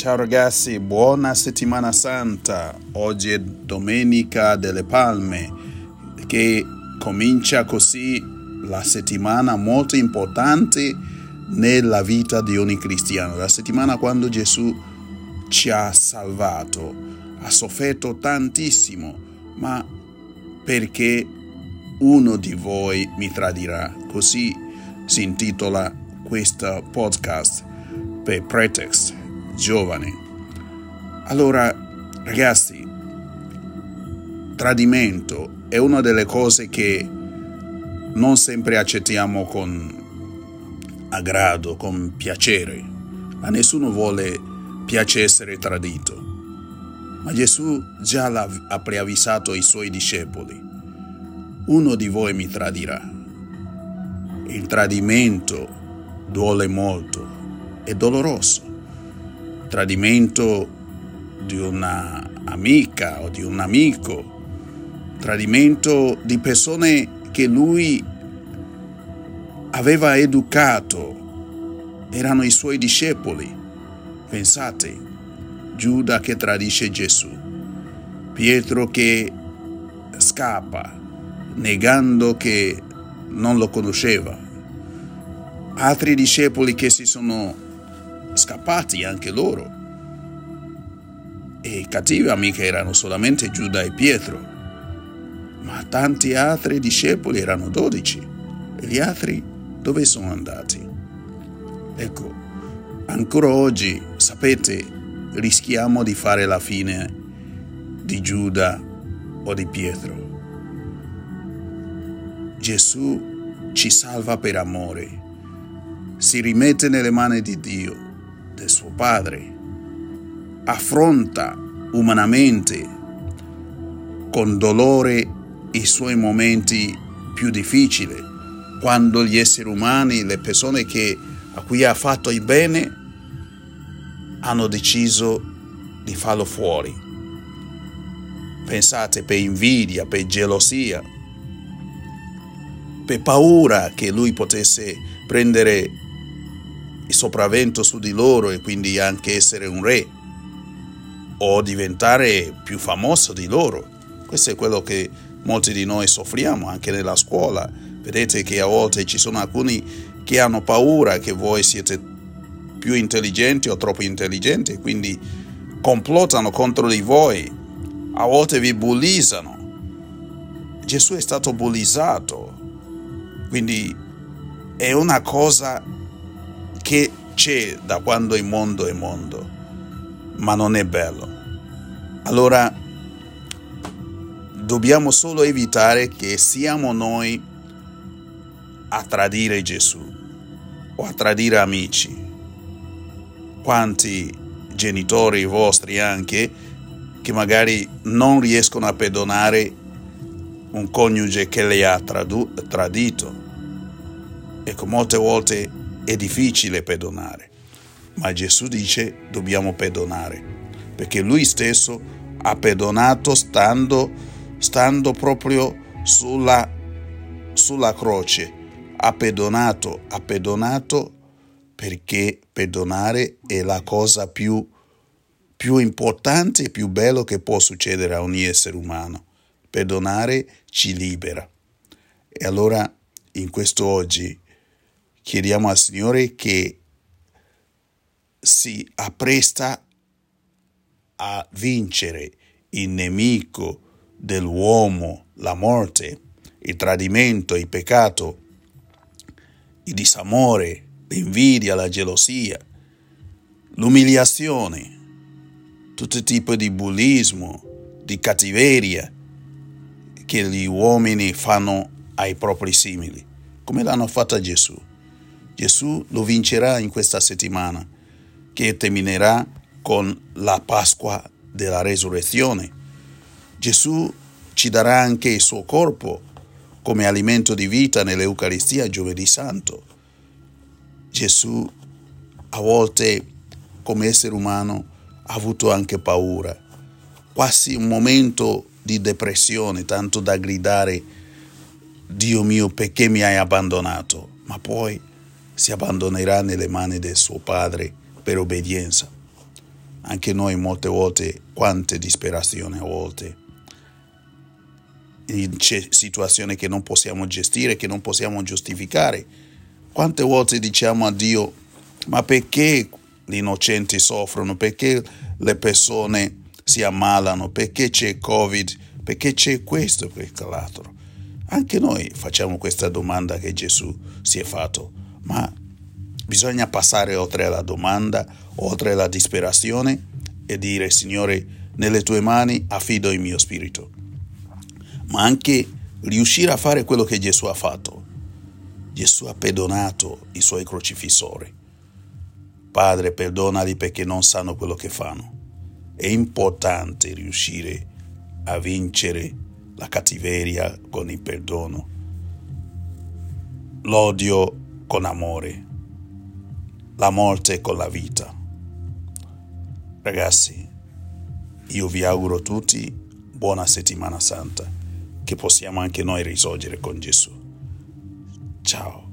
Ciao ragazzi, buona settimana santa. Oggi è domenica delle Palme, che comincia così la settimana molto importante nella vita di ogni cristiano. La settimana quando Gesù ci ha salvato, ha sofferto tantissimo, ma perché uno di voi mi tradirà. Così si intitola questo podcast per Pretext Giovani. Allora ragazzi, tradimento è una delle cose che non sempre accettiamo con aggrado, con piacere. Ma nessuno vuole piace essere tradito. Ma Gesù già ha preavvisato i suoi discepoli. Uno di voi mi tradirà. Il tradimento duole molto, è doloroso. Il tradimento di un'amica o di un amico, tradimento di persone che lui aveva educato, erano i suoi discepoli. Pensate, Giuda che tradisce Gesù, Pietro che scappa negando che non lo conosceva, altri discepoli che si sono scappati anche loro, e cattive amiche erano solamente Giuda e Pietro. Ma tanti altri discepoli, erano 12, e gli altri dove sono andati? Ecco, ancora oggi, sapete, rischiamo di fare la fine di Giuda o di Pietro. Gesù ci salva per amore, si rimette nelle mani di Dio, del suo Padre, affronta umanamente con dolore i suoi momenti più difficili, quando gli esseri umani, le persone a cui ha fatto il bene, hanno deciso di farlo fuori. Pensate, per invidia, per gelosia, per paura che lui potesse prendere il sopravvento su di loro e quindi anche essere un re o diventare più famoso di loro. Questo è quello che molti di noi soffriamo anche nella scuola. Vedete che a volte ci sono alcuni che hanno paura che voi siete più intelligenti o troppo intelligenti, quindi complottano contro di voi, a volte vi bullizzano. Gesù è stato bullizzato, quindi è una cosa che c'è da quando il mondo è mondo, ma non è bello. Allora dobbiamo solo evitare che siamo noi a tradire Gesù o a tradire amici. Quanti genitori vostri anche che magari non riescono a perdonare un coniuge che le ha tradito. Ecco, molte volte è difficile perdonare, ma Gesù dice dobbiamo perdonare, perché lui stesso ha perdonato stando proprio sulla croce, ha perdonato, perché perdonare è la cosa più importante e più bello che può succedere a ogni essere umano. Perdonare ci libera. E allora in questo oggi chiediamo al Signore che si appresta a vincere il nemico dell'uomo, la morte, il tradimento, il peccato, il disamore, l'invidia, la gelosia, l'umiliazione, tutto il tipo di bullismo, di cattiveria che gli uomini fanno ai propri simili, come l'hanno fatta Gesù. Gesù lo vincerà in questa settimana, che terminerà con la Pasqua della Resurrezione. Gesù ci darà anche il suo corpo come alimento di vita nell'Eucaristia giovedì santo. Gesù a volte come essere umano ha avuto anche paura, quasi un momento di depressione, tanto da gridare Dio mio perché mi hai abbandonato, ma poi si abbandonerà nelle mani del suo Padre per obbedienza. anche noi molte volte, quante disperazioni a volte, c'è situazioni che non possiamo gestire, che non possiamo giustificare. Quante volte diciamo a Dio, ma perché gli innocenti soffrono, perché le persone si ammalano, perché c'è Covid, perché c'è questo, perché l'altro. Anche noi facciamo questa domanda che Gesù si è fatto, ma bisogna passare oltre la domanda, oltre la disperazione e dire, Signore, nelle tue mani affido il mio spirito. Ma anche riuscire a fare quello che Gesù ha fatto. Gesù ha perdonato i suoi crocifissori. Padre, perdonali perché non sanno quello che fanno. È importante riuscire a vincere la cattiveria con il perdono, l'odio con amore, la morte con la vita. Ragazzi, io vi auguro tutti buona settimana santa, che possiamo anche noi risorgere con Gesù. Ciao.